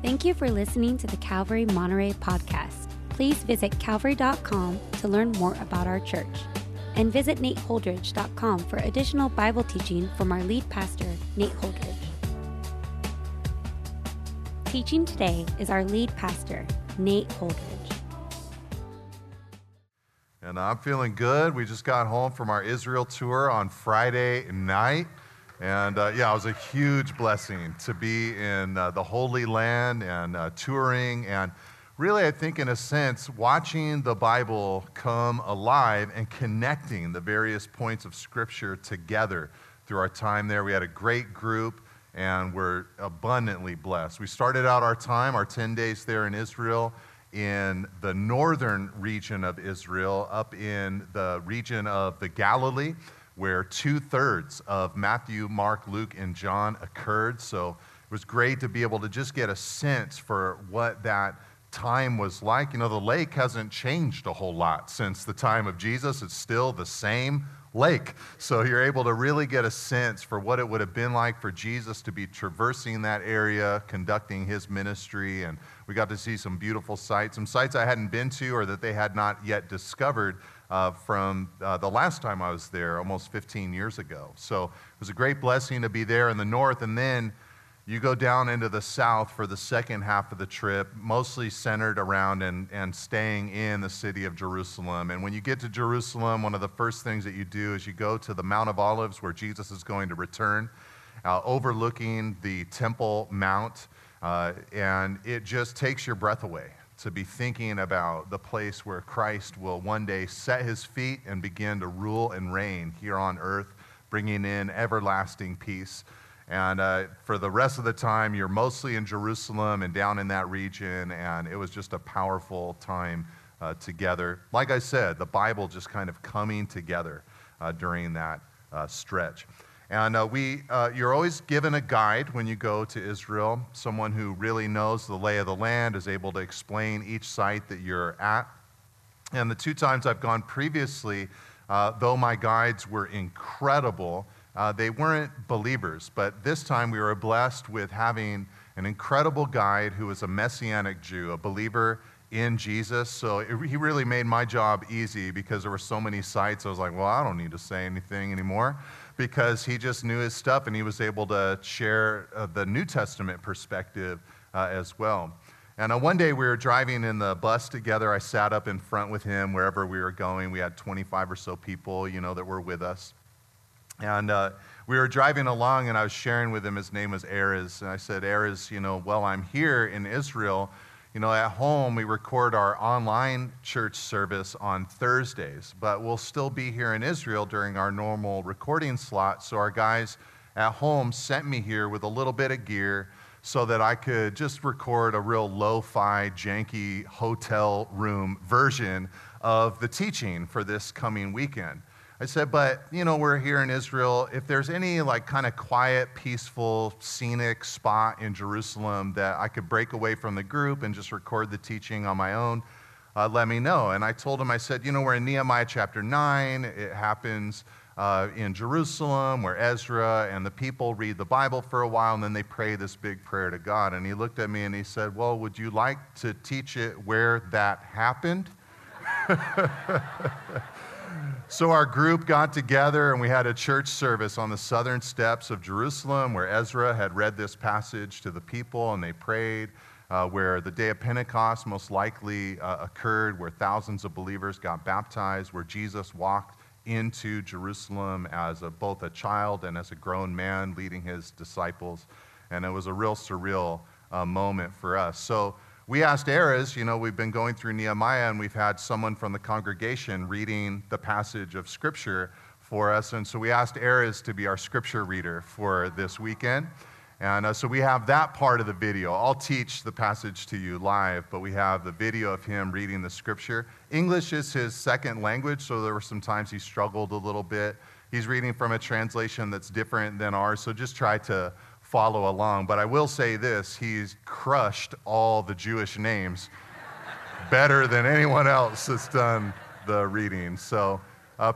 Thank you for listening to the Calvary Monterey podcast. Please visit calvary.com to learn more about our church. And visit nateholdridge.com for additional Bible teaching from our lead pastor, Nate Holdridge. Teaching today is our lead pastor, Nate Holdridge. And I'm feeling good. We just got home from our Israel tour on Friday night. And it was a huge blessing to be in the Holy Land and touring and really, I think, in a sense, watching the Bible come alive and connecting the various points of Scripture together through our time there. We had a great group, and we're abundantly blessed. We started out our time, our 10 days there in Israel, in the northern region of Israel, up in the region of the Galilee, where 2/3 of Matthew, Mark, Luke, and John occurred. So it was great to be able to just get a sense for what that time was like. You know, the lake hasn't changed a whole lot since the time of Jesus. It's still the same lake. So you're able to really get a sense for what it would have been like for Jesus to be traversing that area, conducting his ministry. And we got to see some beautiful sights, some sites I hadn't been to or that they had not yet discovered from the last time I was there almost 15 years ago. So it was a great blessing to be there in the north. And then you go down into the south for the second half of the trip, mostly centered around and staying in the city of Jerusalem. And when you get to Jerusalem, one of the first things that you do is you go to the Mount of Olives, where Jesus is going to return, overlooking the Temple Mount. And it just takes your breath away to be thinking about the place where Christ will one day set his feet and begin to rule and reign here on earth, bringing in everlasting peace. And for the rest of the time, you're mostly in Jerusalem and down in that region, and it was just a powerful time together. Like I said, the Bible just kind of coming together during that stretch. And you're always given a guide when you go to Israel, someone who really knows the lay of the land, is able to explain each site that you're at. And the two times I've gone previously, though my guides were incredible, they weren't believers, but this time we were blessed with having an incredible guide who was a Messianic Jew, a believer in Jesus. So he really made my job easy because there were so many sites. I was like, well, I don't need to say anything anymore because he just knew his stuff and he was able to share the New Testament perspective as well. And one day we were driving in the bus together. I sat up in front with him wherever we were going. We had 25 or so people, that were with us. And we were driving along, and I was sharing with him, his name was Ares. And I said, Ares, while I'm here in Israel, at home we record our online church service on Thursdays, but we'll still be here in Israel during our normal recording slot. So our guys at home sent me here with a little bit of gear so that I could just record a real lo-fi, janky hotel room version of the teaching for this coming weekend. I said, but, we're here in Israel. If there's any kind of quiet, peaceful, scenic spot in Jerusalem that I could break away from the group and just record the teaching on my own, let me know. And I told him, I said, we're in Nehemiah chapter 9. It happens in Jerusalem where Ezra and the people read the Bible for a while, and then they pray this big prayer to God. And he looked at me and he said, well, would you like to teach it where that happened? So our group got together and we had a church service on the southern steps of Jerusalem where Ezra had read this passage to the people and they prayed, where the day of Pentecost most likely occurred, where thousands of believers got baptized, where Jesus walked into Jerusalem as both a child and as a grown man leading his disciples. And it was a real surreal moment for us. So we asked Ares, we've been going through Nehemiah and we've had someone from the congregation reading the passage of Scripture for us. And so we asked Ares to be our Scripture reader for this weekend. And so we have that part of the video. I'll teach the passage to you live, but we have the video of him reading the Scripture. English is his second language, so there were some times he struggled a little bit. He's reading from a translation that's different than ours, so just try to follow along, but I will say this, he's crushed all the Jewish names better than anyone else that's done the reading. So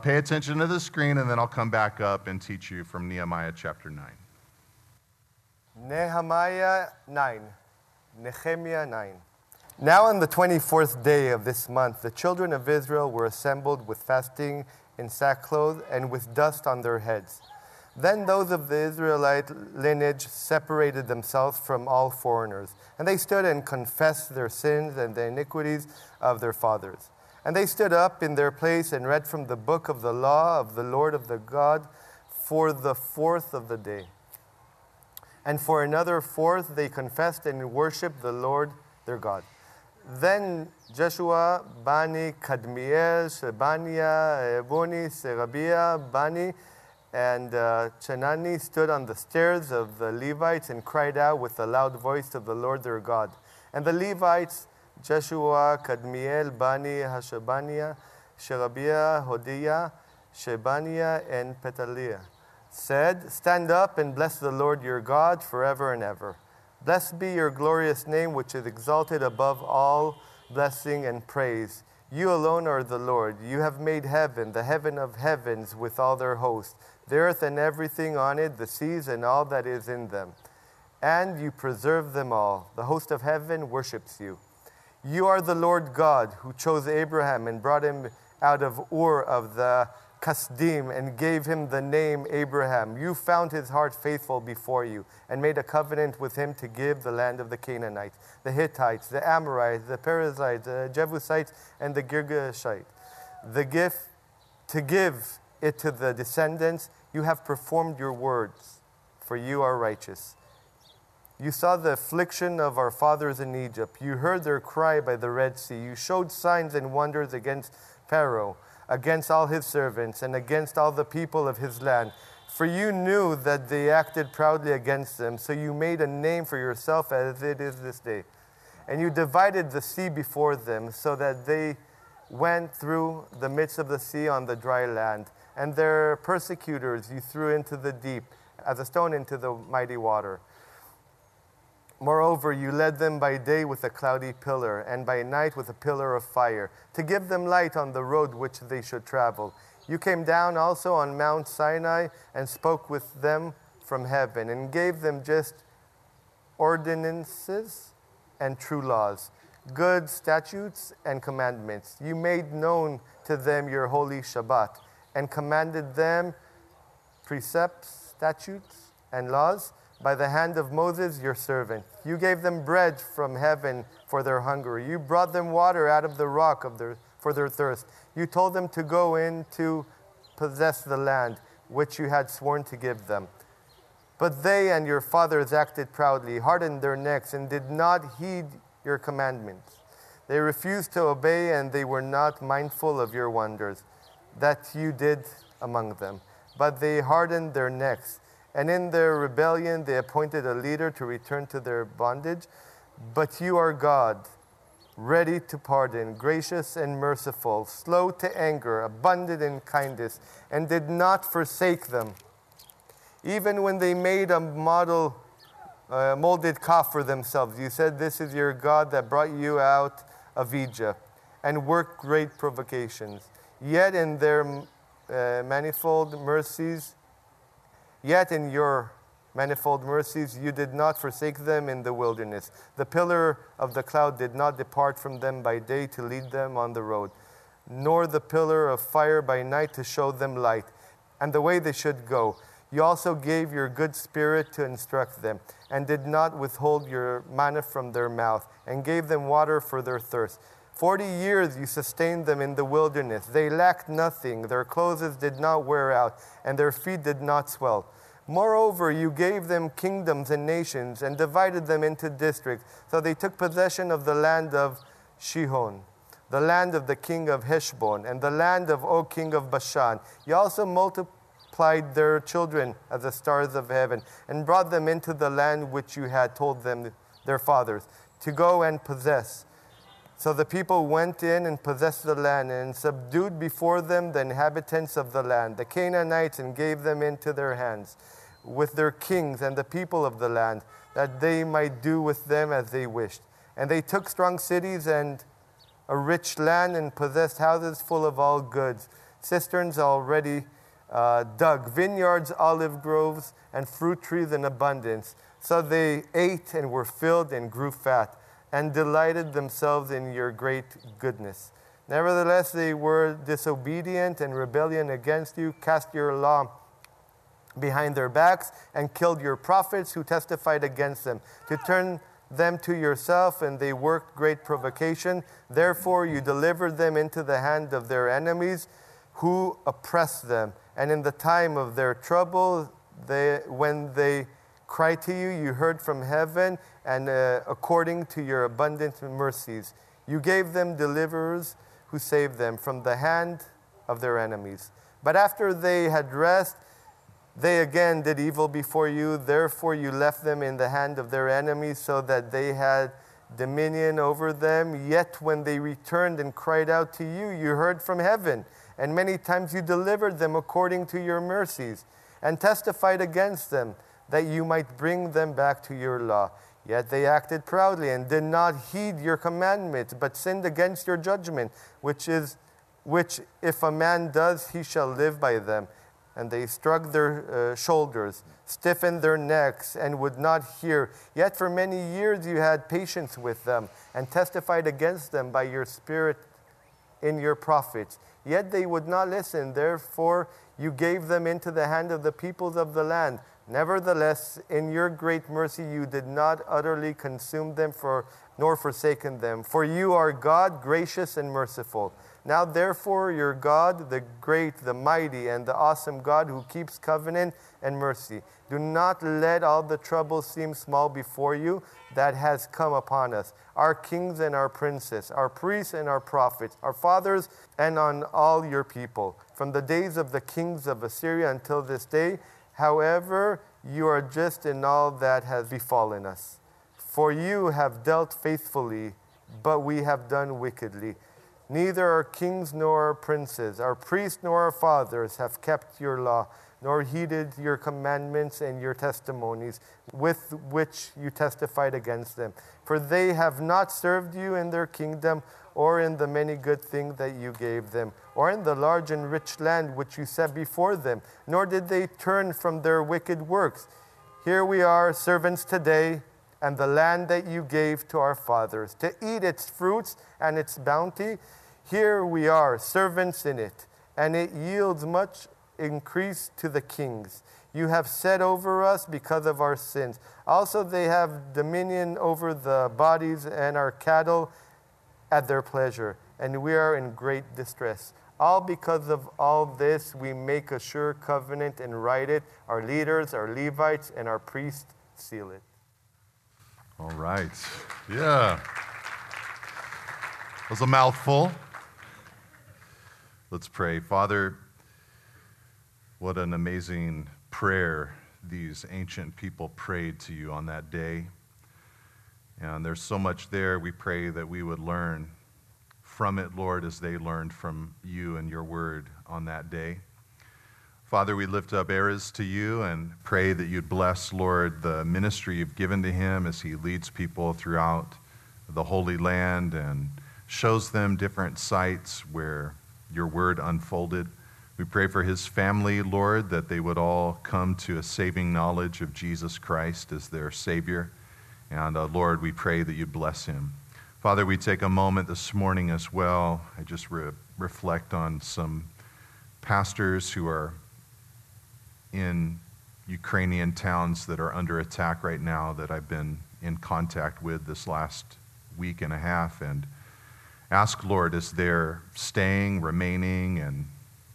pay attention to the screen, and then I'll come back up and teach you from Nehemiah chapter 9. Nehemiah 9. Nehemiah 9. Now on the 24th day of this month, the children of Israel were assembled with fasting in sackcloth and with dust on their heads. Then those of the Israelite lineage separated themselves from all foreigners, and they stood and confessed their sins and the iniquities of their fathers. And they stood up in their place and read from the book of the law of the Lord of the God for the fourth of the day. And for another fourth they confessed and worshipped the Lord their God. Then Jeshua, Bani, Kadmiel, Shebaniah, Eboni, Serabiah, Bani, and Chanani stood on the stairs of the Levites and cried out with a loud voice to the Lord their God. And the Levites, Jeshua, Kadmiel, Bani, Hashabaniah, Sherebiah, Hodiah, Shebaniah, and Petaliah, said, "Stand up and bless the Lord your God forever and ever. Blessed be your glorious name, which is exalted above all blessing and praise. You alone are the Lord. You have made heaven, the heaven of heavens with all their hosts, the earth and everything on it, the seas and all that is in them. And you preserve them all. The host of heaven worships you. You are the Lord God who chose Abraham and brought him out of Ur of the Kasdim and gave him the name Abraham. You found his heart faithful before you and made a covenant with him to give the land of the Canaanites, the Hittites, the Amorites, the Perizzites, the Jebusites, and the Girgashites. To give it to the descendants, you have performed your words, for you are righteous. You saw the affliction of our fathers in Egypt. You heard their cry by the Red Sea. You showed signs and wonders against Pharaoh, against all his servants, and against all the people of his land. For you knew that they acted proudly against them, so you made a name for yourself as it is this day. And you divided the sea before them, so that they went through the midst of the sea on the dry land. And their persecutors you threw into the deep, as a stone into the mighty water. Moreover, you led them by day with a cloudy pillar, and by night with a pillar of fire, to give them light on the road which they should travel. You came down also on Mount Sinai and spoke with them from heaven, and gave them just ordinances and true laws, good statutes and commandments. You made known to them your holy Shabbat, and commanded them precepts, statutes, and laws, by the hand of Moses, your servant. You gave them bread from heaven for their hunger. You brought them water out of the rock for their thirst. You told them to go in to possess the land which you had sworn to give them. But they and your fathers acted proudly, hardened their necks, and did not heed your commandments. They refused to obey, and they were not mindful of your wonders that you did among them. But they hardened their necks. And in their rebellion, they appointed a leader to return to their bondage. But you are God, ready to pardon, gracious and merciful, slow to anger, abundant in kindness, and did not forsake them. Even when they made a molded calf for themselves, you said, "This is your God that brought you out of Egypt," and worked great provocations. Yet in their manifold mercies, you did not forsake them in the wilderness. The pillar of the cloud did not depart from them by day to lead them on the road, nor the pillar of fire by night to show them light and the way they should go. You also gave your good spirit to instruct them, and did not withhold your manna from their mouth, and gave them water for their thirst. 40 years you sustained them in the wilderness. They lacked nothing. Their clothes did not wear out, and their feet did not swell. Moreover, you gave them kingdoms and nations, and divided them into districts. So they took possession of the land of Shihon, the land of the king of Heshbon, and the land of O king of Bashan. You also multiplied their children as the stars of heaven, and brought them into the land which you had told them, their fathers, to go and possess. So the people went in and possessed the land, and subdued before them the inhabitants of the land, the Canaanites, and gave them into their hands, with their kings and the people of the land, that they might do with them as they wished. And they took strong cities and a rich land, and possessed houses full of all goods, cisterns already dug vineyards, olive groves, and fruit trees in abundance. So they ate and were filled and grew fat, and delighted themselves in your great goodness. Nevertheless, they were disobedient and rebellion against you, cast your law behind their backs, and killed your prophets who testified against them, to turn them to yourself, and they worked great provocation. Therefore, you delivered them into the hand of their enemies who oppressed them. And in the time of their trouble, when they cried to you, you heard from heaven, and according to your abundant mercies, you gave them deliverers who saved them from the hand of their enemies. But after they had rest, they again did evil before you. Therefore, you left them in the hand of their enemies so that they had dominion over them. Yet when they returned and cried out to you, you heard from heaven. And many times you delivered them according to your mercies and testified against them that you might bring them back to your law. Yet they acted proudly and did not heed your commandments, but sinned against your judgment, which if a man does, he shall live by them. And they struck their shoulders, stiffened their necks, and would not hear. Yet for many years you had patience with them, and testified against them by your spirit in your prophets. Yet they would not listen. Therefore you gave them into the hand of the peoples of the land. Nevertheless, in your great mercy you did not utterly consume them, nor forsaken them. For you are God, gracious and merciful. Now therefore your God, the great, the mighty, and the awesome God who keeps covenant and mercy, do not let all the trouble seem small before you that has come upon us, our kings and our princes, our priests and our prophets, our fathers, and on all your people, from the days of the kings of Assyria until this day. However, you are just in all that has befallen us. For you have dealt faithfully, but we have done wickedly. Neither our kings nor our princes, our priests nor our fathers have kept your law, nor heeded your commandments and your testimonies, with which you testified against them. For they have not served you in their kingdom, or in the many good things that you gave them, or in the large and rich land which you set before them, nor did they turn from their wicked works. Here we are, servants today, and the land that you gave to our fathers, to eat its fruits and its bounty. Here we are, servants in it, and it yields much increase to the kings. You have set over us because of our sins. Also they have dominion over the bodies and our cattle at their pleasure, and we are in great distress. All because of all this, we make a sure covenant and write it. Our leaders, our Levites, and our priests seal it. All right. Yeah. That was a mouthful. Let's pray. Father, what an amazing prayer these ancient people prayed to you on that day. And there's so much there. We pray that we would learn from it, Lord, as they learned from you and your word on that day. Father, we lift up Ares to you and pray that you'd bless, Lord, the ministry you've given to him as he leads people throughout the Holy Land and shows them different sites where your word unfolded. We pray for his family, Lord, that they would all come to a saving knowledge of Jesus Christ as their Savior. And Lord, we pray that you bless him. Father, we take a moment this morning as well. I just reflect on some pastors who are in Ukrainian towns that are under attack right now that I've been in contact with this last week and a half. And ask, Lord, as they're staying, remaining, and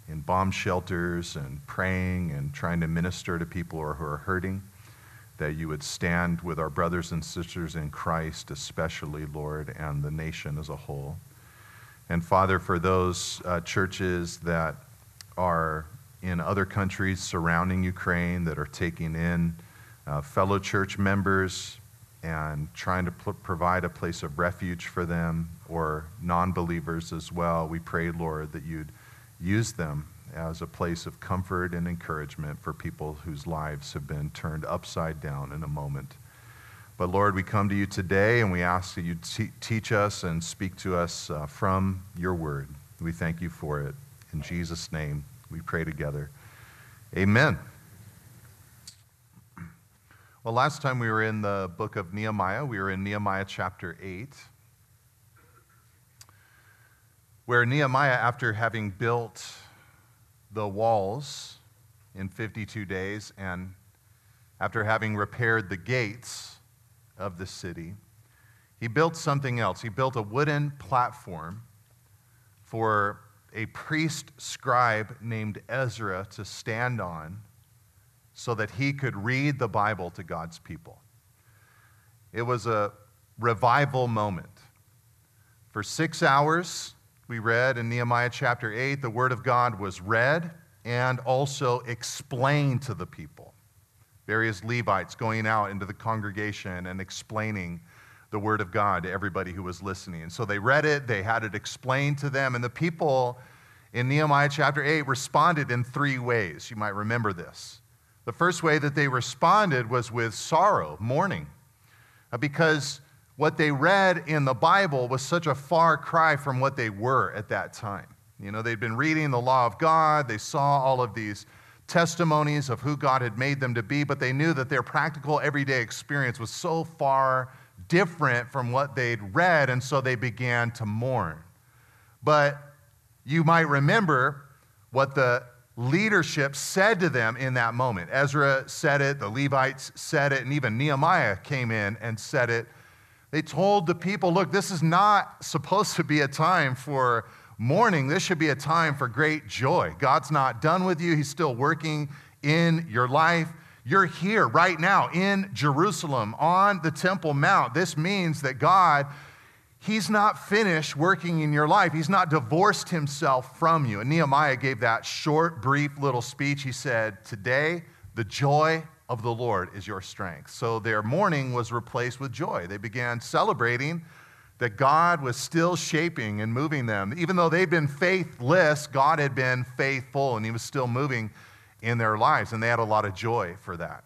in bomb shelters and praying and trying to minister to people who are hurting, that you would stand with our brothers and sisters in Christ, especially, Lord, and the nation as a whole. And Father, for those churches that are in other countries surrounding Ukraine that are taking in fellow church members and trying to provide a place of refuge for them, or non-believers as well, we pray, Lord, that you'd use them as a place of comfort and encouragement for people whose lives have been turned upside down in a moment. But Lord, we come to you today and we ask that you teach us and speak to us from your word. We thank you for it. In Jesus' name, we pray together. Amen. Well, last time we were in the book of Nehemiah. We were in Nehemiah chapter 8, where Nehemiah, after having built the walls in 52 days and after having repaired the gates of the city, he built something else. He built a wooden platform for a priest scribe named Ezra to stand on so that he could read the Bible to God's people. It was a revival moment. For 6 hours, we read in Nehemiah chapter 8, the word of God was read and also explained to the people. Various Levites going out into the congregation and explaining the word of God to everybody who was listening. And so they read it, they had it explained to them, and the people in Nehemiah chapter 8 responded in 3 ways. You might remember this. The first way that they responded was with sorrow, mourning, because what they read in the Bible was such a far cry from what they were at that time. You know, they'd been reading the law of God, they saw all of these testimonies of who God had made them to be, but they knew that their practical everyday experience was so far different from what they'd read, and so they began to mourn. But you might remember what the leadership said to them in that moment. Ezra said it, the Levites said it, and even Nehemiah came in and said it. They told the people, look, this is not supposed to be a time for mourning. This should be a time for great joy. God's not done with you. He's still working in your life. You're here right now in Jerusalem on the Temple Mount. This means that God, he's not finished working in your life. He's not divorced himself from you. And Nehemiah gave that short, brief little speech. He said, today, the joy of the Lord is your strength. So their mourning was replaced with joy. They began celebrating that God was still shaping and moving them. Even though they'd been faithless, God had been faithful and he was still moving in their lives, and they had a lot of joy for that.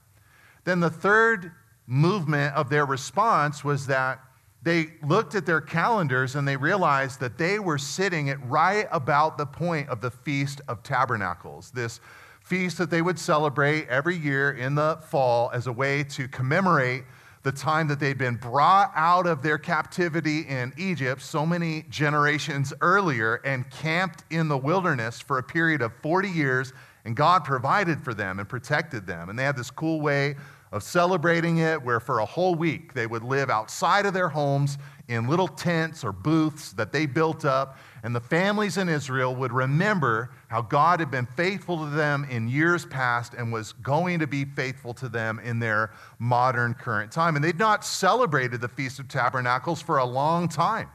Then the third movement of their response was that they looked at their calendars and they realized that they were sitting at right about the point of the Feast of Tabernacles, this feast that they would celebrate every year in the fall as a way to commemorate the time that they'd been brought out of their captivity in Egypt so many generations earlier and camped in the wilderness for a period of 40 years. And God provided for them and protected them. And they had this cool way of celebrating it where for a whole week they would live outside of their homes in little tents or booths that they built up. And the families in Israel would remember how God had been faithful to them in years past and was going to be faithful to them in their modern current time. And they'd not celebrated the Feast of Tabernacles for a long time.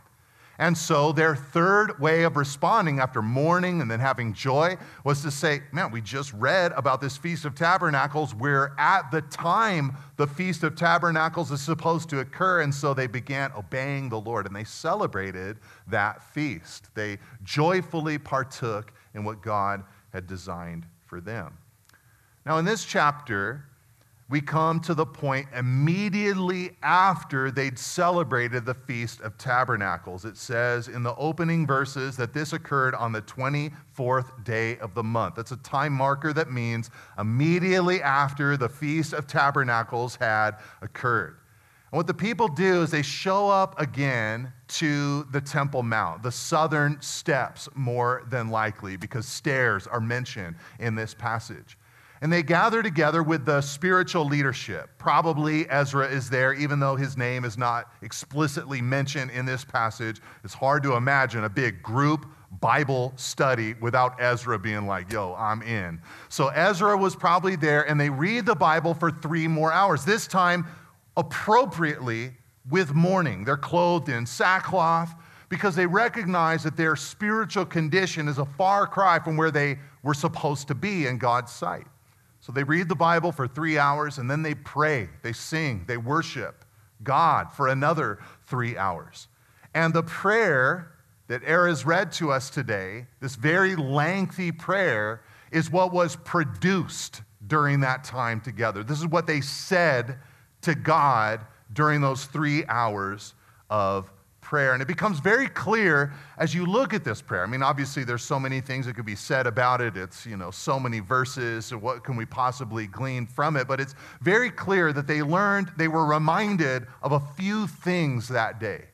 And so their third way of responding after mourning and then having joy was to say, man, we just read about this Feast of Tabernacles. We're at the time the Feast of Tabernacles is supposed to occur. And so they began obeying the Lord and they celebrated that feast. They joyfully partook in what God had designed for them. Now in this chapter, we come to the point immediately after they'd celebrated the Feast of Tabernacles. It says in the opening verses that this occurred on the 24th day of the month. That's a time marker that means immediately after the Feast of Tabernacles had occurred. And what the people do is they show up again to the Temple Mount, the southern steps more than likely, because stairs are mentioned in this passage. And they gather together with the spiritual leadership. Probably Ezra is there, even though his name is not explicitly mentioned in this passage. It's hard to imagine a big group Bible study without Ezra being like, yo, I'm in. So Ezra was probably there, and they read the Bible for 3 more hours, this time appropriately with mourning. They're clothed in sackcloth because they recognize that their spiritual condition is a far cry from where they were supposed to be in God's sight. So they read the Bible for 3 hours, and then they pray, they sing, they worship God for another 3 hours. And the prayer that Ares read to us today, this very lengthy prayer, is what was produced during that time together. This is what they said to God during those 3 hours of prayer. And it becomes very clear as you look at this prayer. I mean, obviously, there's so many things that could be said about it. It's, you know, so many verses. So what can we possibly glean from it? But it's very clear that they were reminded of a few things that day.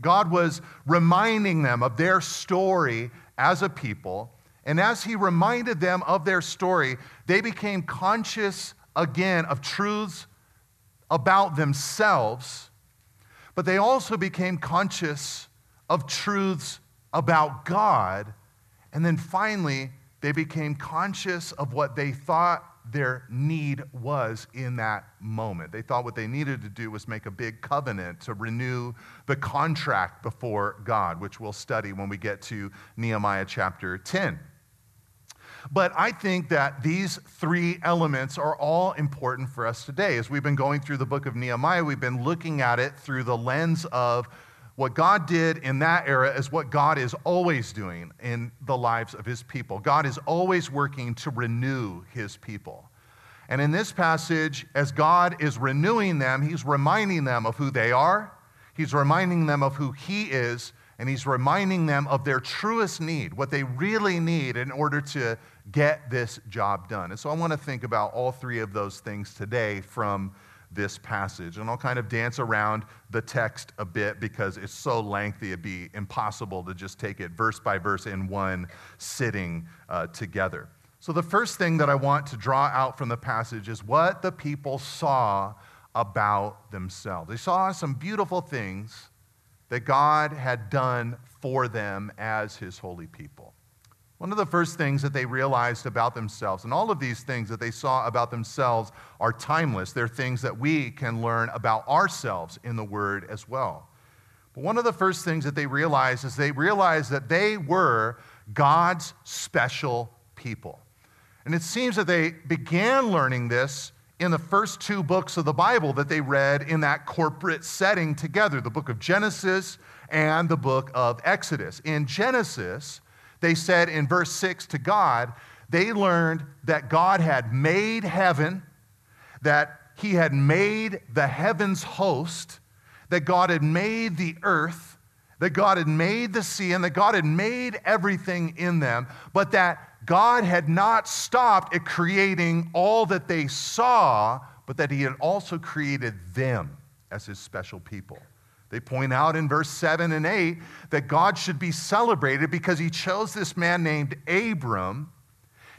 God was reminding them of their story as a people. And as he reminded them of their story, they became conscious again of truths about themselves, but they also became conscious of truths about God. And then finally, they became conscious of what they thought their need was in that moment. They thought what they needed to do was make a big covenant to renew the contract before God, which we'll study when we get to Nehemiah chapter 10. But I think that these three elements are all important for us today. As we've been going through the book of Nehemiah, we've been looking at it through the lens of what God did in that era is what God is always doing in the lives of his people. God is always working to renew his people. And in this passage, as God is renewing them, he's reminding them of who they are, he's reminding them of who he is, and he's reminding them of their truest need, what they really need in order to get this job done. And so I want to think about all three of those things today from this passage. And I'll kind of dance around the text a bit because it's so lengthy, it'd be impossible to just take it verse by verse in one sitting together. So the first thing that I want to draw out from the passage is what the people saw about themselves. They saw some beautiful things that God had done for them as his holy people. One of the first things that they realized about themselves, and all of these things that they saw about themselves are timeless. They're things that we can learn about ourselves in the Word as well. But one of the first things that they realized is they realized that they were God's special people. And it seems that they began learning this in the first two books of the Bible that they read in that corporate setting together, the book of Genesis and the book of Exodus. In Genesis, they said in verse 6 to God, they learned that God had made heaven, that he had made the heavens host, that God had made the earth, that God had made the sea, and that God had made everything in them, but that God had not stopped at creating all that they saw, but that he had also created them as his special people. They point out in verse 7 and 8 that God should be celebrated because he chose this man named Abram,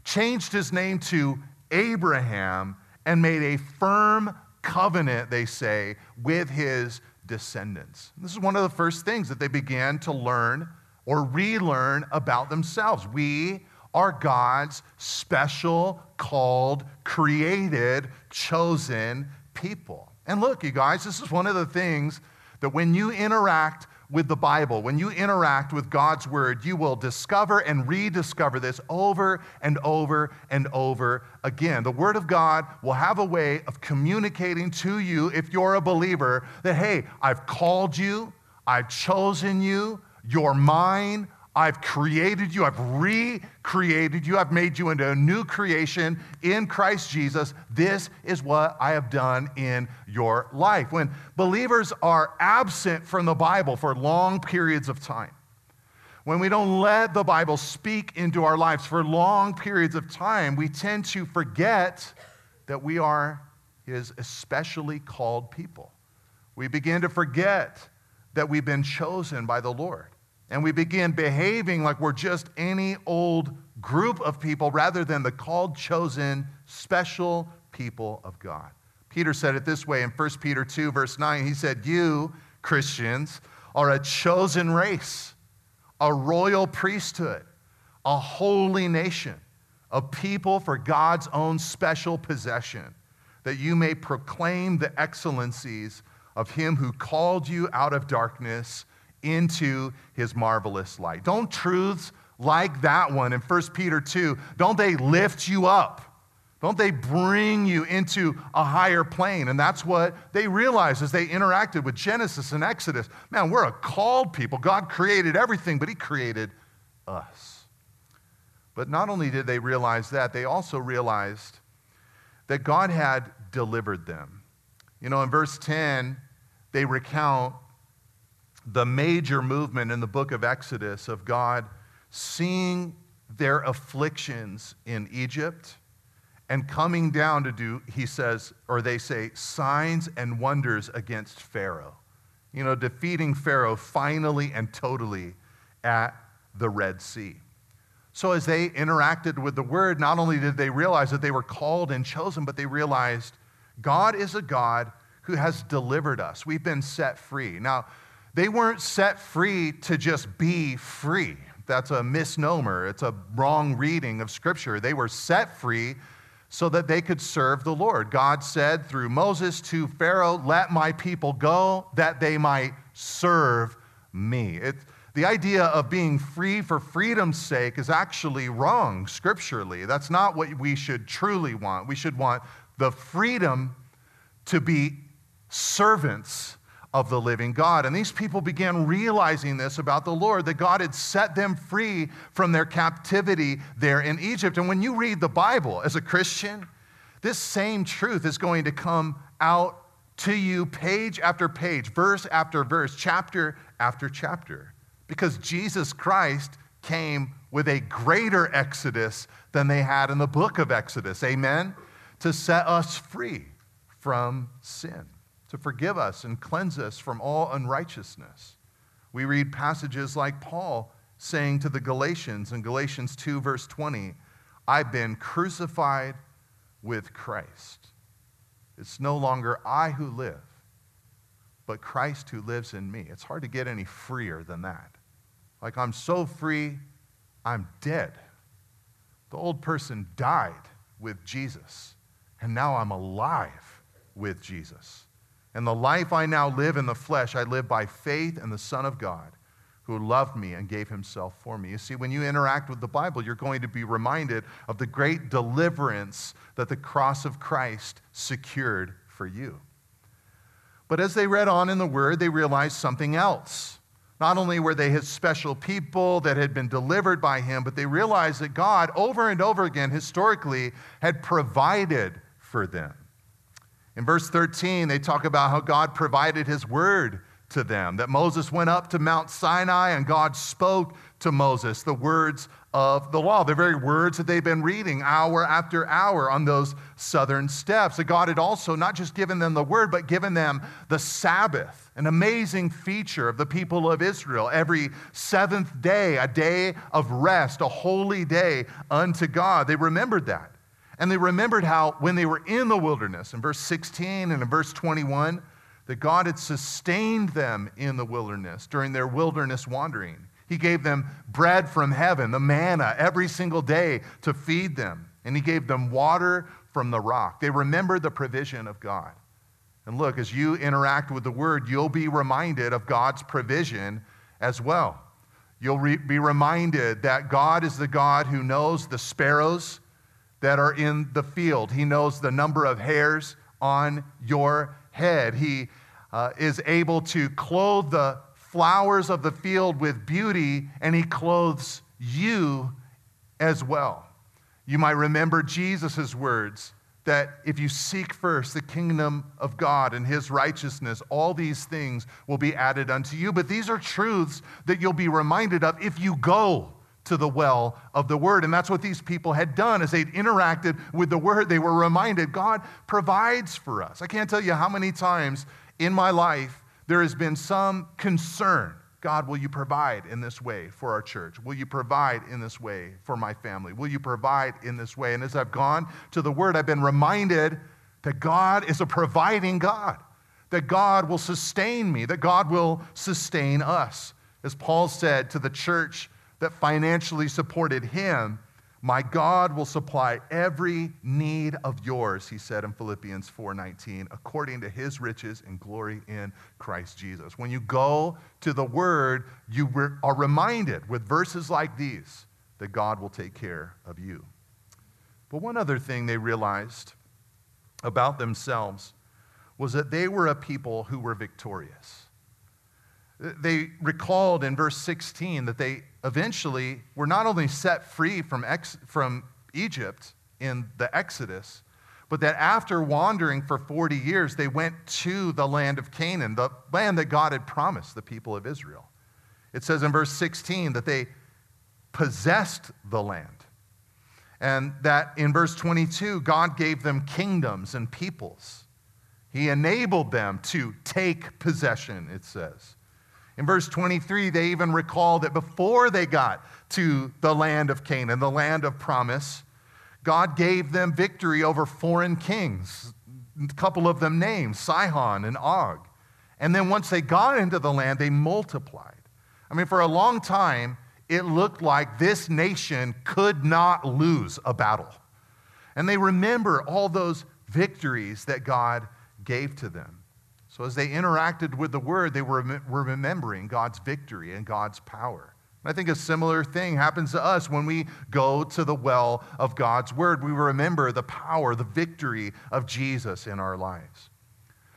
changed his name to Abraham, and made a firm covenant, they say, with his descendants. This is one of the first things that they began to learn or relearn about themselves. We are God's special, called, created, chosen people. And look, you guys, this is one of the things that when you interact with the Bible, when you interact with God's Word, you will discover and rediscover this over and over and over again. The Word of God will have a way of communicating to you, if you're a believer, that, hey, I've called you, I've chosen you, you're mine, I've created you, I've recreated you, I've made you into a new creation in Christ Jesus. This is what I have done in your life. When believers are absent from the Bible for long periods of time, when we don't let the Bible speak into our lives for long periods of time, we tend to forget that we are his especially called people. We begin to forget that we've been chosen by the Lord. And we begin behaving like we're just any old group of people rather than the called, chosen, special people of God. Peter said it this way in 1 Peter 2, verse 9. He said, you, Christians, are a chosen race, a royal priesthood, a holy nation, a people for God's own special possession, that you may proclaim the excellencies of him who called you out of darkness into his marvelous light. Don't truths like that one in 1 Peter 2, don't they lift you up? Don't they bring you into a higher plane? And that's what they realized as they interacted with Genesis and Exodus. Man, we're a called people. God created everything, but he created us. But not only did they realize that, they also realized that God had delivered them. You know, in verse 10, they recount the major movement in the book of Exodus of God seeing their afflictions in Egypt and coming down to do, he says, or they say, signs and wonders against Pharaoh. You know, defeating Pharaoh finally and totally at the Red Sea. So as they interacted with the word, not only did they realize that they were called and chosen, but they realized God is a God who has delivered us. We've been set free. Now, they weren't set free to just be free. That's a misnomer. It's a wrong reading of Scripture. They were set free so that they could serve the Lord. God said through Moses to Pharaoh, "Let my people go that they might serve me." The idea of being free for freedom's sake is actually wrong scripturally. That's not what we should truly want. We should want the freedom to be servants of the living God. And these people began realizing this about the Lord, that God had set them free from their captivity there in Egypt. And when you read the Bible as a Christian, this same truth is going to come out to you page after page, verse after verse, chapter after chapter, because Jesus Christ came with a greater exodus than they had in the book of Exodus, amen, to set us free from sin, to forgive us and cleanse us from all unrighteousness. We read passages like Paul saying to the Galatians in Galatians 2, verse 20, "I've been crucified with Christ. It's no longer I who live, but Christ who lives in me." It's hard to get any freer than that. Like, I'm so free, I'm dead. The old person died with Jesus, and now I'm alive with Jesus. And the life I now live in the flesh, I live by faith in the Son of God, who loved me and gave himself for me. You see, when you interact with the Bible, you're going to be reminded of the great deliverance that the cross of Christ secured for you. But as they read on in the Word, they realized something else. Not only were they his special people that had been delivered by him, but they realized that God, over and over again, historically, had provided for them. In verse 13, they talk about how God provided his word to them, that Moses went up to Mount Sinai and God spoke to Moses the words of the law, the very words that they've been reading hour after hour on those southern steps. That God had also not just given them the word, but given them the Sabbath, an amazing feature of the people of Israel. Every seventh day, a day of rest, a holy day unto God. They remembered that. And they remembered how when they were in the wilderness, in verse 16 and in verse 21, that God had sustained them in the wilderness during their wilderness wandering. He gave them bread from heaven, the manna, every single day to feed them. And he gave them water from the rock. They remembered the provision of God. And look, as you interact with the word, you'll be reminded of God's provision as well. You'll be reminded that God is the God who knows the sparrows that are in the field. He knows the number of hairs on your head. He is able to clothe the flowers of the field with beauty, and he clothes you as well. You might remember Jesus' words that if you seek first the kingdom of God and his righteousness, all these things will be added unto you. But these are truths that you'll be reminded of if you go to the well of the word. And that's what these people had done. As they'd interacted with the word, they were reminded God provides for us. I can't tell you how many times in my life there has been some concern. God, will you provide in this way for our church? Will you provide in this way for my family? Will you provide in this way? And as I've gone to the word, I've been reminded that God is a providing God, that God will sustain me, that God will sustain us. As Paul said to the church that financially supported him, "My God will supply every need of yours," he said in Philippians 4:19, "according to his riches and glory in Christ Jesus." When you go to the word, you are reminded with verses like these that God will take care of you. But one other thing they realized about themselves was that they were a people who were victorious. They recalled in verse 16 that they eventually were not only set free from Egypt in the Exodus, but that after wandering for 40 years, they went to the land of Canaan, the land that God had promised the people of Israel. It says in verse 16 that they possessed the land. And that in verse 22, God gave them kingdoms and peoples. He enabled them to take possession, it says. In verse 23, they even recall that before they got to the land of Canaan, the land of promise, God gave them victory over foreign kings, a couple of them named, Sihon and Og. And then once they got into the land, they multiplied. I mean, for a long time, it looked like this nation could not lose a battle. And they remember all those victories that God gave to them. So as they interacted with the word, they were remembering God's victory and God's power. And I think a similar thing happens to us when we go to the well of God's word. We remember the power, the victory of Jesus in our lives.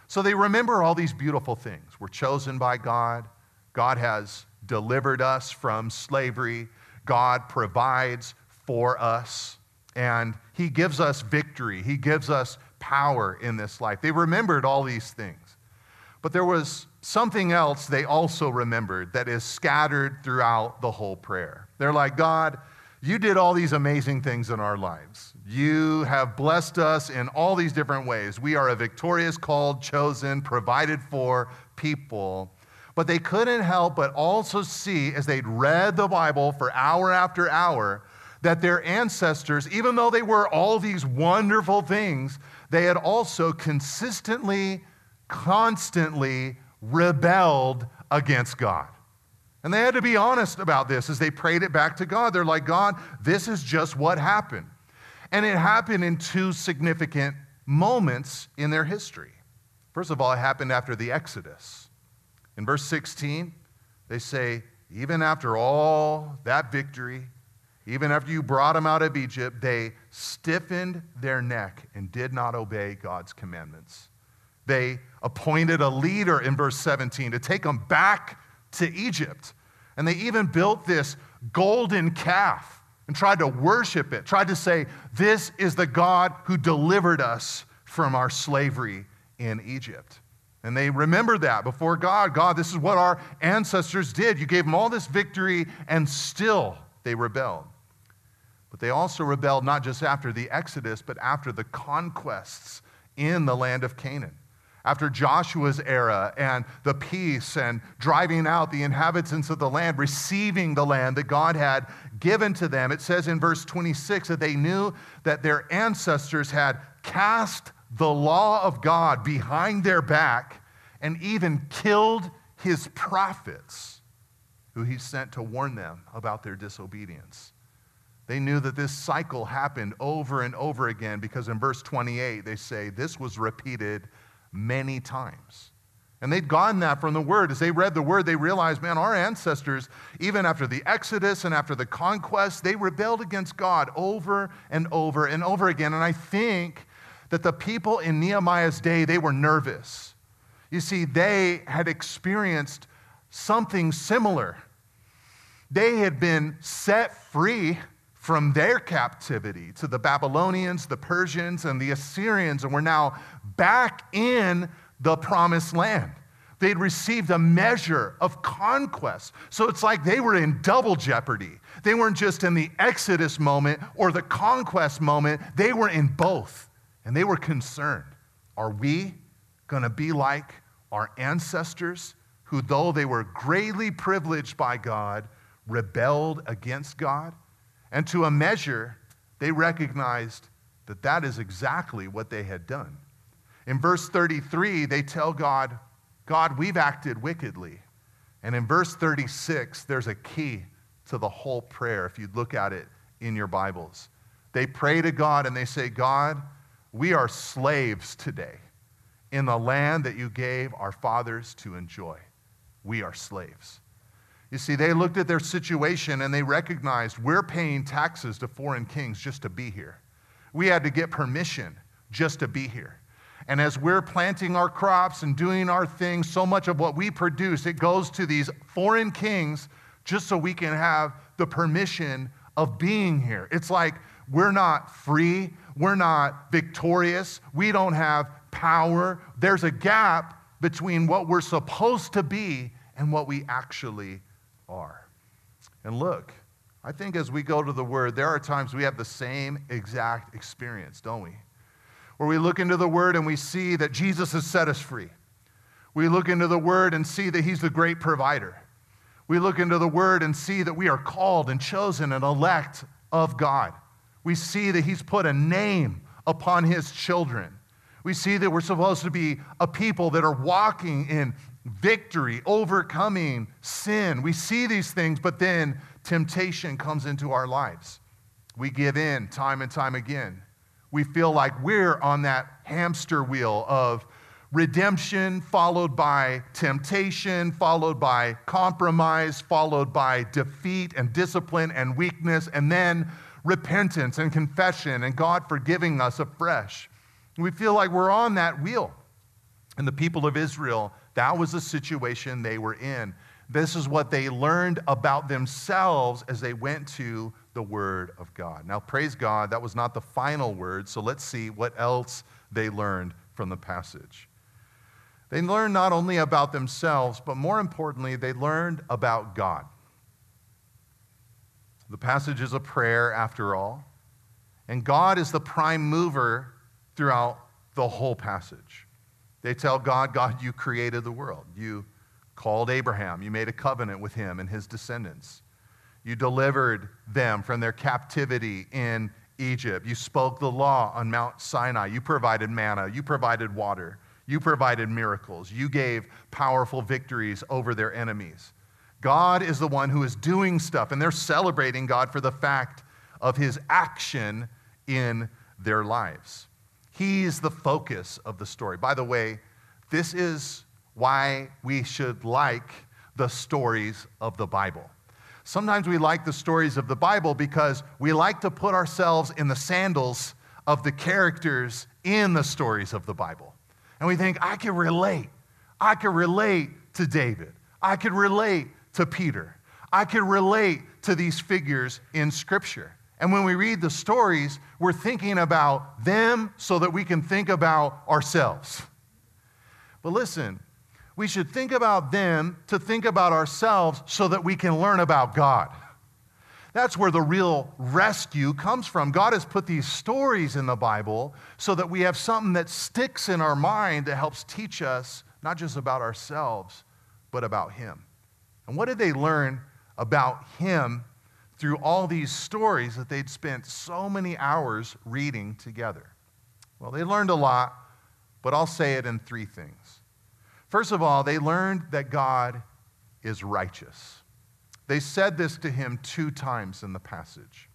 So they remember all these beautiful things. We're chosen by God. God has delivered us from slavery. God provides for us. And he gives us victory. He gives us power in this life. They remembered all these things. But there was something else they also remembered that is scattered throughout the whole prayer. They're like, God, you did all these amazing things in our lives. You have blessed us in all these different ways. We are a victorious, called, chosen, provided for people. But they couldn't help but also see, as they'd read the Bible for hour after hour, that their ancestors, even though they were all these wonderful things, they had also constantly rebelled against God. And they had to be honest about this as they prayed it back to God. They're like, God, this is just what happened. And it happened in two significant moments in their history. First of all, it happened after the Exodus. In verse 16, they say, even after all that victory, even after you brought them out of Egypt, they stiffened their neck and did not obey God's commandments. They appointed a leader in verse 17 to take them back to Egypt. And they even built this golden calf and tried to worship it, tried to say, this is the God who delivered us from our slavery in Egypt. And they remembered that before God. God, this is what our ancestors did. You gave them all this victory, and still they rebelled. But they also rebelled not just after the Exodus, but after the conquests in the land of Canaan. After Joshua's era and the peace and driving out the inhabitants of the land, receiving the land that God had given to them, it says in verse 26 that they knew that their ancestors had cast the law of God behind their back and even killed his prophets, who he sent to warn them about their disobedience. They knew that this cycle happened over and over again, because in verse 28, they say this was repeated many times. And they'd gotten that from the word. As they read the word, they realized, man, our ancestors, even after the Exodus and after the conquest, they rebelled against God over and over and over again. And I think that the people in Nehemiah's day, they were nervous. You see, they had experienced something similar. They had been set free from their captivity to the Babylonians, the Persians, and the Assyrians, and were now back in the promised land. They'd received a measure of conquest. So it's like they were in double jeopardy. They weren't just in the Exodus moment or the conquest moment. They were in both, and they were concerned. Are we going to be like our ancestors, who, though they were greatly privileged by God, rebelled against God? And to a measure, they recognized that that is exactly what they had done. In verse 33, they tell God, God, we've acted wickedly. And in verse 36, there's a key to the whole prayer, if you look at it in your Bibles. They pray to God and they say, God, we are slaves today in the land that you gave our fathers to enjoy. We are slaves. You see, they looked at their situation and they recognized, we're paying taxes to foreign kings just to be here. We had to get permission just to be here. And as we're planting our crops and doing our things, so much of what we produce, it goes to these foreign kings just so we can have the permission of being here. It's like we're not free. We're not victorious. We don't have power. There's a gap between what we're supposed to be and what we actually are. And look, I think as we go to the Word, there are times we have the same exact experience, don't we? Where we look into the Word and we see that Jesus has set us free. We look into the Word and see that He's the great provider. We look into the Word and see that we are called and chosen and elect of God. We see that He's put a name upon His children. We see that we're supposed to be a people that are walking in victory, overcoming sin. We see these things, but then temptation comes into our lives. We give in time and time again. We feel like we're on that hamster wheel of redemption, followed by temptation, followed by compromise, followed by defeat and discipline and weakness, and then repentance and confession and God forgiving us afresh. We feel like we're on that wheel. And the people of Israel, that was the situation they were in. This is what they learned about themselves as they went to the Word of God. Now, praise God, that was not the final word, so let's see what else they learned from the passage. They learned not only about themselves, but more importantly, they learned about God. The passage is a prayer, after all, and God is the prime mover throughout the whole passage. They tell God, God, you created the world. You called Abraham. You made a covenant with him and his descendants. You delivered them from their captivity in Egypt. You spoke the law on Mount Sinai. You provided manna. You provided water. You provided miracles. You gave powerful victories over their enemies. God is the one who is doing stuff, and they're celebrating God for the fact of his action in their lives. He's the focus of the story. By the way, this is why we should like the stories of the Bible. Sometimes we like the stories of the Bible because we like to put ourselves in the sandals of the characters in the stories of the Bible. And we think, I can relate. I can relate to David. I could relate to Peter. I could relate to these figures in Scripture. And when we read the stories, we're thinking about them so that we can think about ourselves. But listen, we should think about them to think about ourselves so that we can learn about God. That's where the real rescue comes from. God has put these stories in the Bible so that we have something that sticks in our mind that helps teach us not just about ourselves, but about Him. And what did they learn about Him through all these stories that they'd spent so many hours reading together? Well, they learned a lot, but I'll say it in three things. First of all, they learned that God is righteous. They said this to him 2 times in the passage.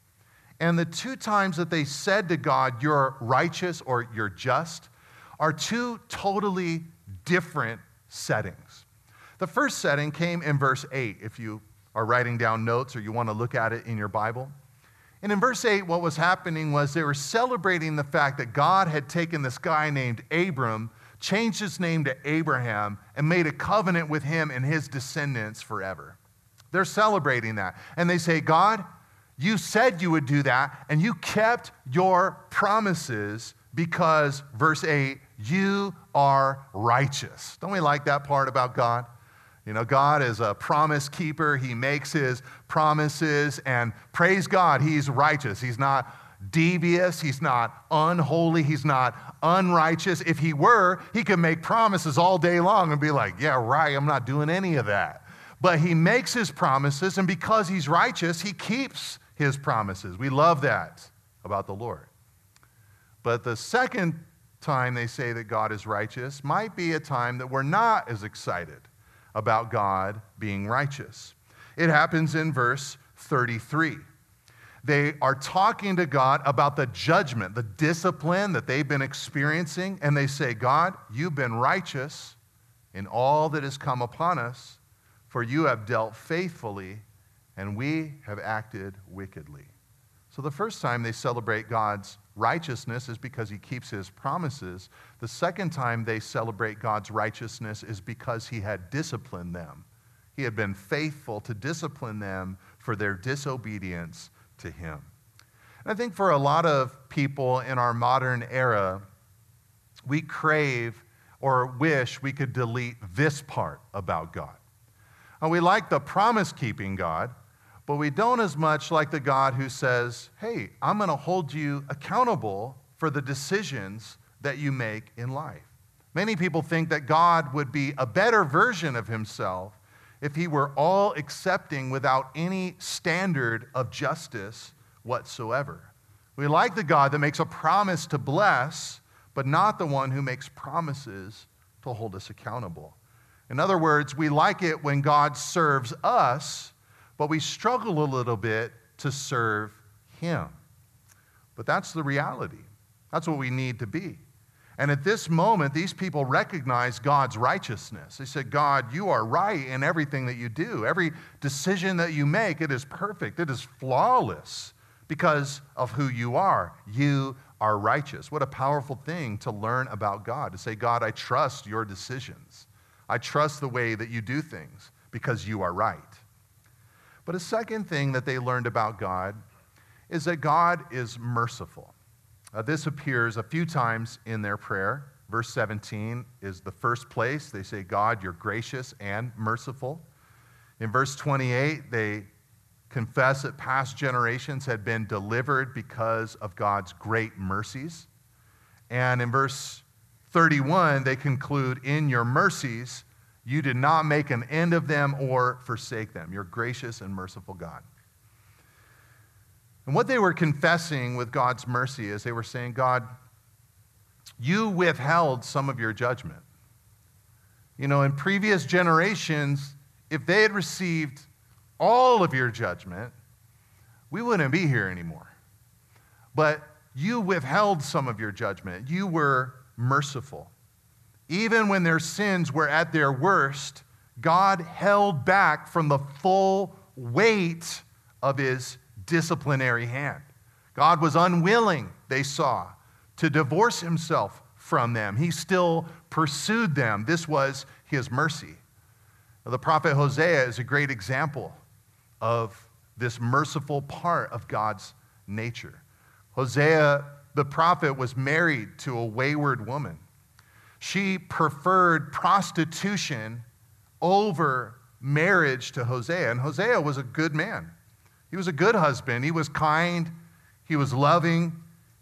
And the 2 times that they said to God, you're righteous or you're just, are 2 totally different settings. The first setting came in verse 8, if you are writing down notes or you want to look at it in your Bible. And in verse 8, what was happening was they were celebrating the fact that God had taken this guy named Abram, changed his name to Abraham, and made a covenant with him and his descendants forever. They're celebrating that. And they say, God, you said you would do that, and you kept your promises because, verse 8, you are righteous. Don't we like that part about God? You know, God is a promise keeper. He makes his promises, and praise God, he's righteous. He's not devious. He's not unholy. He's not unrighteous. If he were, he could make promises all day long and be like, yeah, right, I'm not doing any of that. But he makes his promises, and because he's righteous, he keeps his promises. We love that about the Lord. But the second time they say that God is righteous might be a time that we're not as excited about God being righteous. It happens in verse 33. They are talking to God about the judgment, the discipline that they've been experiencing, and they say, God, you've been righteous in all that has come upon us, for you have dealt faithfully, and we have acted wickedly. So the first time they celebrate God's righteousness is because he keeps his promises. The second time they celebrate God's righteousness is because he had disciplined them. He had been faithful to discipline them for their disobedience to him. And I think for a lot of people in our modern era, we crave or wish we could delete this part about God. We like the promise-keeping God, but we don't as much like the God who says, hey, I'm going to hold you accountable for the decisions that you make in life. Many people think that God would be a better version of himself if he were all accepting without any standard of justice whatsoever. We like the God that makes a promise to bless, but not the one who makes promises to hold us accountable. In other words, we like it when God serves us, but we struggle a little bit to serve him. But that's the reality. That's what we need to be. And at this moment, these people recognize God's righteousness. They said, God, you are right in everything that you do. Every decision that you make, it is perfect. It is flawless because of who you are. You are righteous. What a powerful thing to learn about God, to say, God, I trust your decisions. I trust the way that you do things because you are right. But a second thing that they learned about God is that God is merciful. This appears a few times in their prayer. Verse 17 is the first place. They say, God, you're gracious and merciful. In verse 28, they confess that past generations had been delivered because of God's great mercies. And in verse 31, they conclude, in your mercies, you did not make an end of them or forsake them. You're gracious and merciful God. And what they were confessing with God's mercy is they were saying, God, you withheld some of your judgment. You know, in previous generations, if they had received all of your judgment, we wouldn't be here anymore. But you withheld some of your judgment. You were merciful. Even when their sins were at their worst, God held back from the full weight of his disciplinary hand. God was unwilling, they saw, to divorce himself from them. He still pursued them. This was his mercy. The prophet Hosea is a great example of this merciful part of God's nature. Hosea, the prophet, was married to a wayward woman. She preferred prostitution over marriage to Hosea, and Hosea was a good man. He was a good husband. He was kind. He was loving.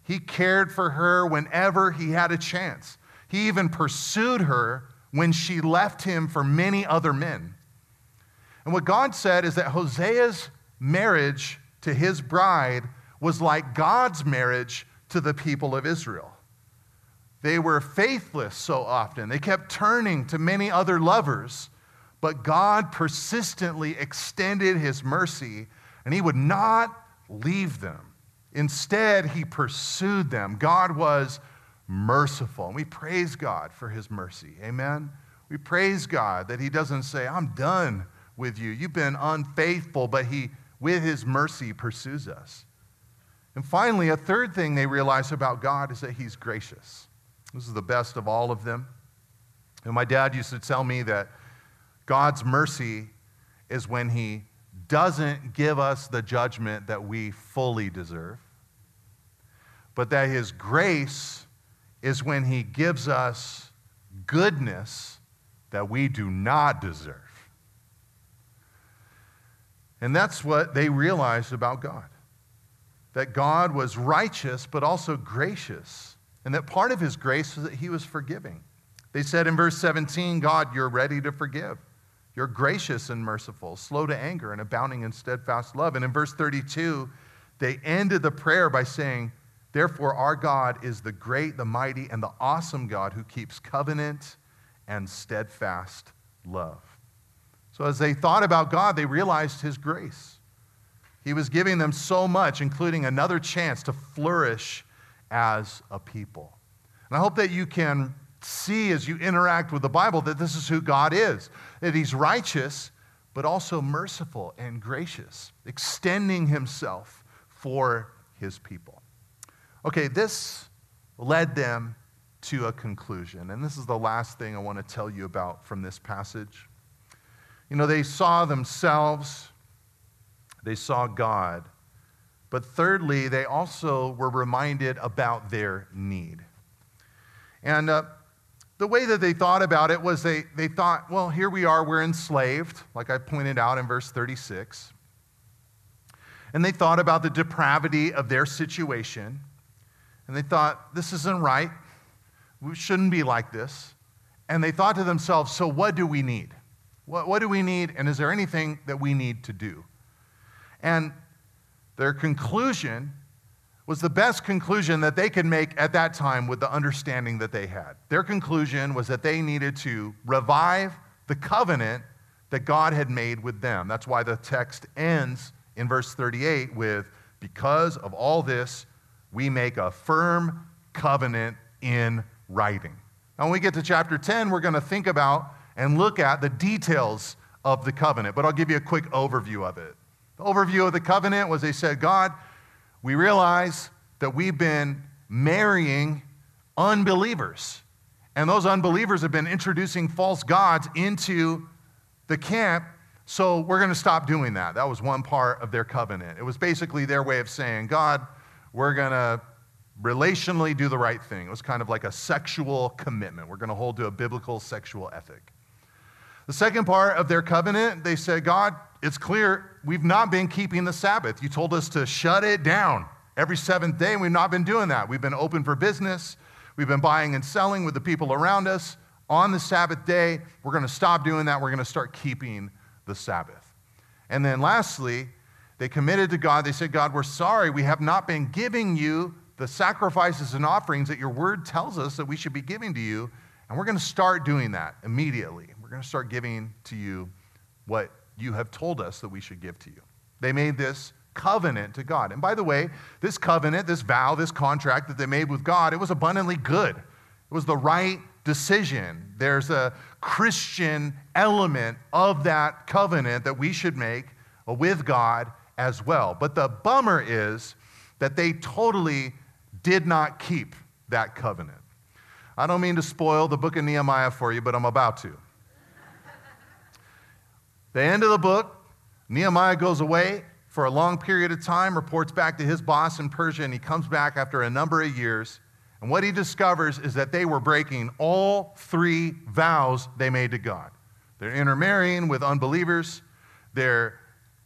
He cared for her whenever he had a chance. He even pursued her when she left him for many other men. And what God said is that Hosea's marriage to his bride was like God's marriage to the people of Israel. They were faithless so often. They kept turning to many other lovers, but God persistently extended his mercy, and he would not leave them. Instead, he pursued them. God was merciful. And we praise God for his mercy. Amen? We praise God that he doesn't say, I'm done with you. You've been unfaithful, but he, with his mercy, pursues us. And finally, a third thing they realize about God is that he's gracious. This is the best of all of them. And my dad used to tell me that God's mercy is when he doesn't give us the judgment that we fully deserve, but that his grace is when he gives us goodness that we do not deserve. And that's what they realized about God, that God was righteous but also gracious, and that part of his grace was that he was forgiving. They said in verse 17, God, you're ready to forgive. You're gracious and merciful, slow to anger, and abounding in steadfast love. And in verse 32, they ended the prayer by saying, therefore our God is the great, the mighty, and the awesome God who keeps covenant and steadfast love. So as they thought about God, they realized his grace. He was giving them so much, including another chance to flourish as a people. And I hope that you can see as you interact with the Bible that this is who God is, that he's righteous, but also merciful and gracious, extending himself for his people. Okay, this led them to a conclusion, and this is the last thing I want to tell you about from this passage. You know, they saw themselves, they saw God, But thirdly, they also were reminded about their need. And the way that they thought about it was they thought, well, here we are, we're enslaved, like I pointed out in verse 36. And they thought about the depravity of their situation. And they thought, this isn't right. We shouldn't be like this. And they thought to themselves, so what do we need? What do we need? And is there anything that we need to do? And their conclusion was the best conclusion that they could make at that time with the understanding that they had. Their conclusion was that they needed to revive the covenant that God had made with them. That's why the text ends in verse 38 with, because of all this, we make a firm covenant in writing. Now, when we get to chapter 10, we're going to think about and look at the details of the covenant, but I'll give you a quick overview of it. The overview of the covenant was they said, God, we realize that we've been marrying unbelievers, and those unbelievers have been introducing false gods into the camp, so we're going to stop doing that. That was one part of their covenant. It was basically their way of saying, God, we're going to relationally do the right thing. It was kind of like a sexual commitment. We're going to hold to a biblical sexual ethic. The second part of their covenant, they said, God, it's clear we've not been keeping the Sabbath. You told us to shut it down every seventh day, and we've not been doing that. We've been open for business. We've been buying and selling with the people around us on the Sabbath day. We're going to stop doing that. We're going to start keeping the Sabbath. And then lastly, they committed to God. They said, God, we're sorry. We have not been giving you the sacrifices and offerings that your word tells us that we should be giving to you, and we're going to start doing that immediately. We're going to start giving to you what you have told us that we should give to you. They made this covenant to God. And by the way, this covenant, this vow, this contract that they made with God, it was abundantly good. It was the right decision. There's a Christian element of that covenant that we should make with God as well. But the bummer is that they totally did not keep that covenant. I don't mean to spoil the book of Nehemiah for you, but I'm about to. The end of the book, Nehemiah goes away for a long period of time, reports back to his boss in Persia, and he comes back after a number of years. And what he discovers is that they were breaking all three vows they made to God. They're intermarrying with unbelievers. They're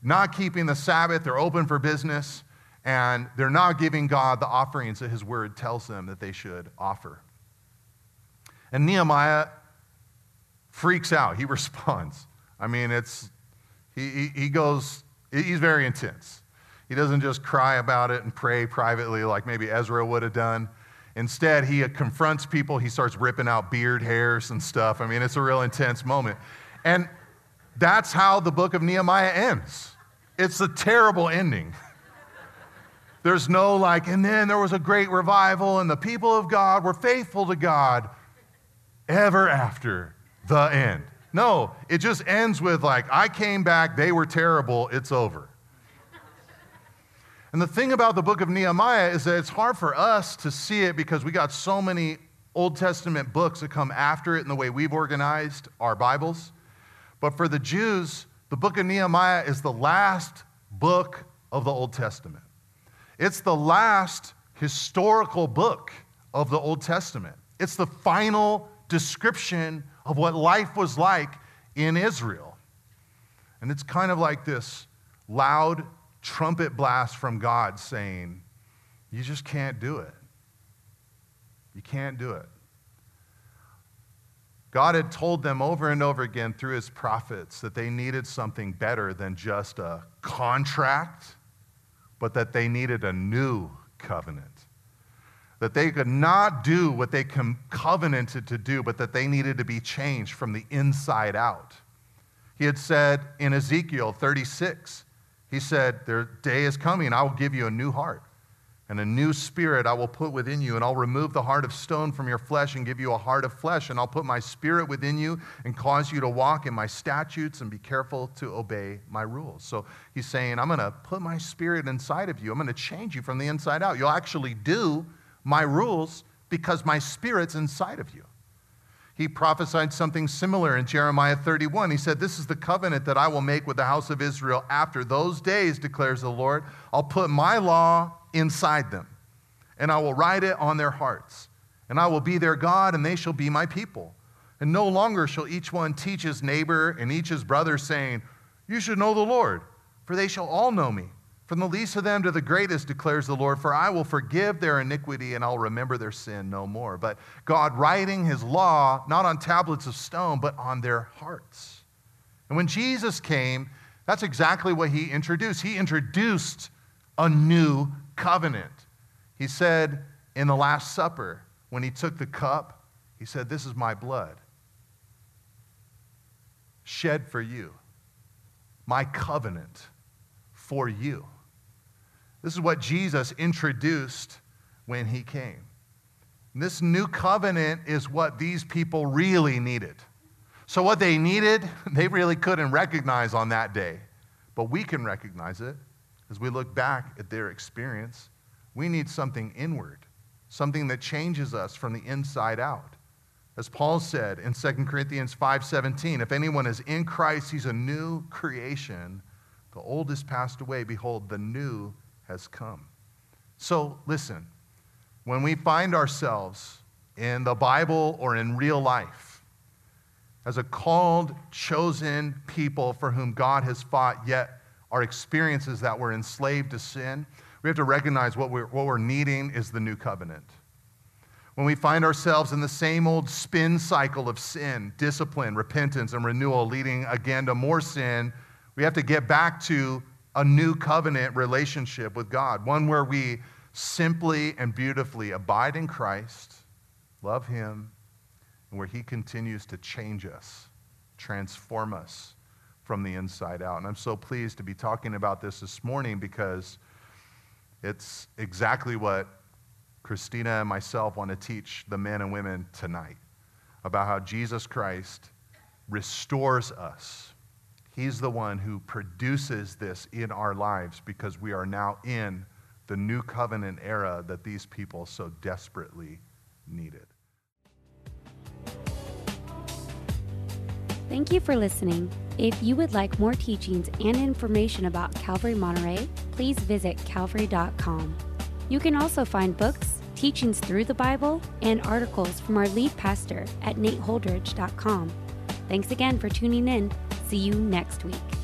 not keeping the Sabbath. They're open for business. And they're not giving God the offerings that his word tells them that they should offer. And Nehemiah freaks out. He responds. I mean, he's very intense. He doesn't just cry about it and pray privately like maybe Ezra would have done. Instead, he confronts people. He starts ripping out beard hairs and stuff. I mean, it's a real intense moment. And that's how the book of Nehemiah ends. It's a terrible ending. There's no like, and then there was a great revival, and the people of God were faithful to God ever after the end. No, it just ends with like, I came back, they were terrible, it's over. And the thing about the book of Nehemiah is that it's hard for us to see it because we got so many Old Testament books that come after it in the way we've organized our Bibles. But for the Jews, the book of Nehemiah is the last book of the Old Testament. It's the last historical book of the Old Testament. It's the final description of what life was like in Israel. And it's kind of like this loud trumpet blast from God saying, you just can't do it. You can't do it. God had told them over and over again through his prophets that they needed something better than just a contract, but that they needed a new covenant, that they could not do what they covenanted to do, but that they needed to be changed from the inside out. He had said in Ezekiel 36, he said, their day is coming, I will give you a new heart, and a new spirit I will put within you, and I'll remove the heart of stone from your flesh and give you a heart of flesh, and I'll put my spirit within you and cause you to walk in my statutes and be careful to obey my rules. So he's saying, I'm going to put my spirit inside of you. I'm going to change you from the inside out. You'll actually do my rules because my spirit's inside of you. He prophesied something similar in Jeremiah 31. He said, "This is the covenant that I will make with the house of Israel after those days, declares the Lord. I'll put my law inside them, and I will write it on their hearts. And I will be their God, and they shall be my people. And no longer shall each one teach his neighbor and each his brother, saying, 'You should know the Lord,' for they shall all know me. From the least of them to the greatest, declares the Lord, for I will forgive their iniquity and I'll remember their sin no more." But God writing his law, not on tablets of stone, but on their hearts. And when Jesus came, that's exactly what he introduced. He introduced a new covenant. He said in the Last Supper, when he took the cup, he said, "This is my blood shed for you, my covenant for you." This is what Jesus introduced when he came. And this new covenant is what these people really needed. So what they needed, they really couldn't recognize on that day. But we can recognize it as we look back at their experience. We need something inward, something that changes us from the inside out. As Paul said in 2 Corinthians 5:17, "If anyone is in Christ, he's a new creation. The old is passed away. Behold, the new has come." So listen, when we find ourselves in the Bible or in real life as a called, chosen people for whom God has fought, yet our experiences that we're enslaved to sin, we have to recognize what we're needing is the new covenant. When we find ourselves in the same old spin cycle of sin, discipline, repentance, and renewal, leading again to more sin, we have to get back to a new covenant relationship with God, one where we simply and beautifully abide in Christ, love him, and where he continues to change us, transform us from the inside out. And I'm so pleased to be talking about this morning because it's exactly what Christina and myself want to teach the men and women tonight about how Jesus Christ restores us. He's the one who produces this in our lives because we are now in the new covenant era that these people so desperately needed. Thank you for listening. If you would like more teachings and information about Calvary Monterey, please visit calvary.com. You can also find books, teachings through the Bible, and articles from our lead pastor at nateholdridge.com. Thanks again for tuning in. See you next week.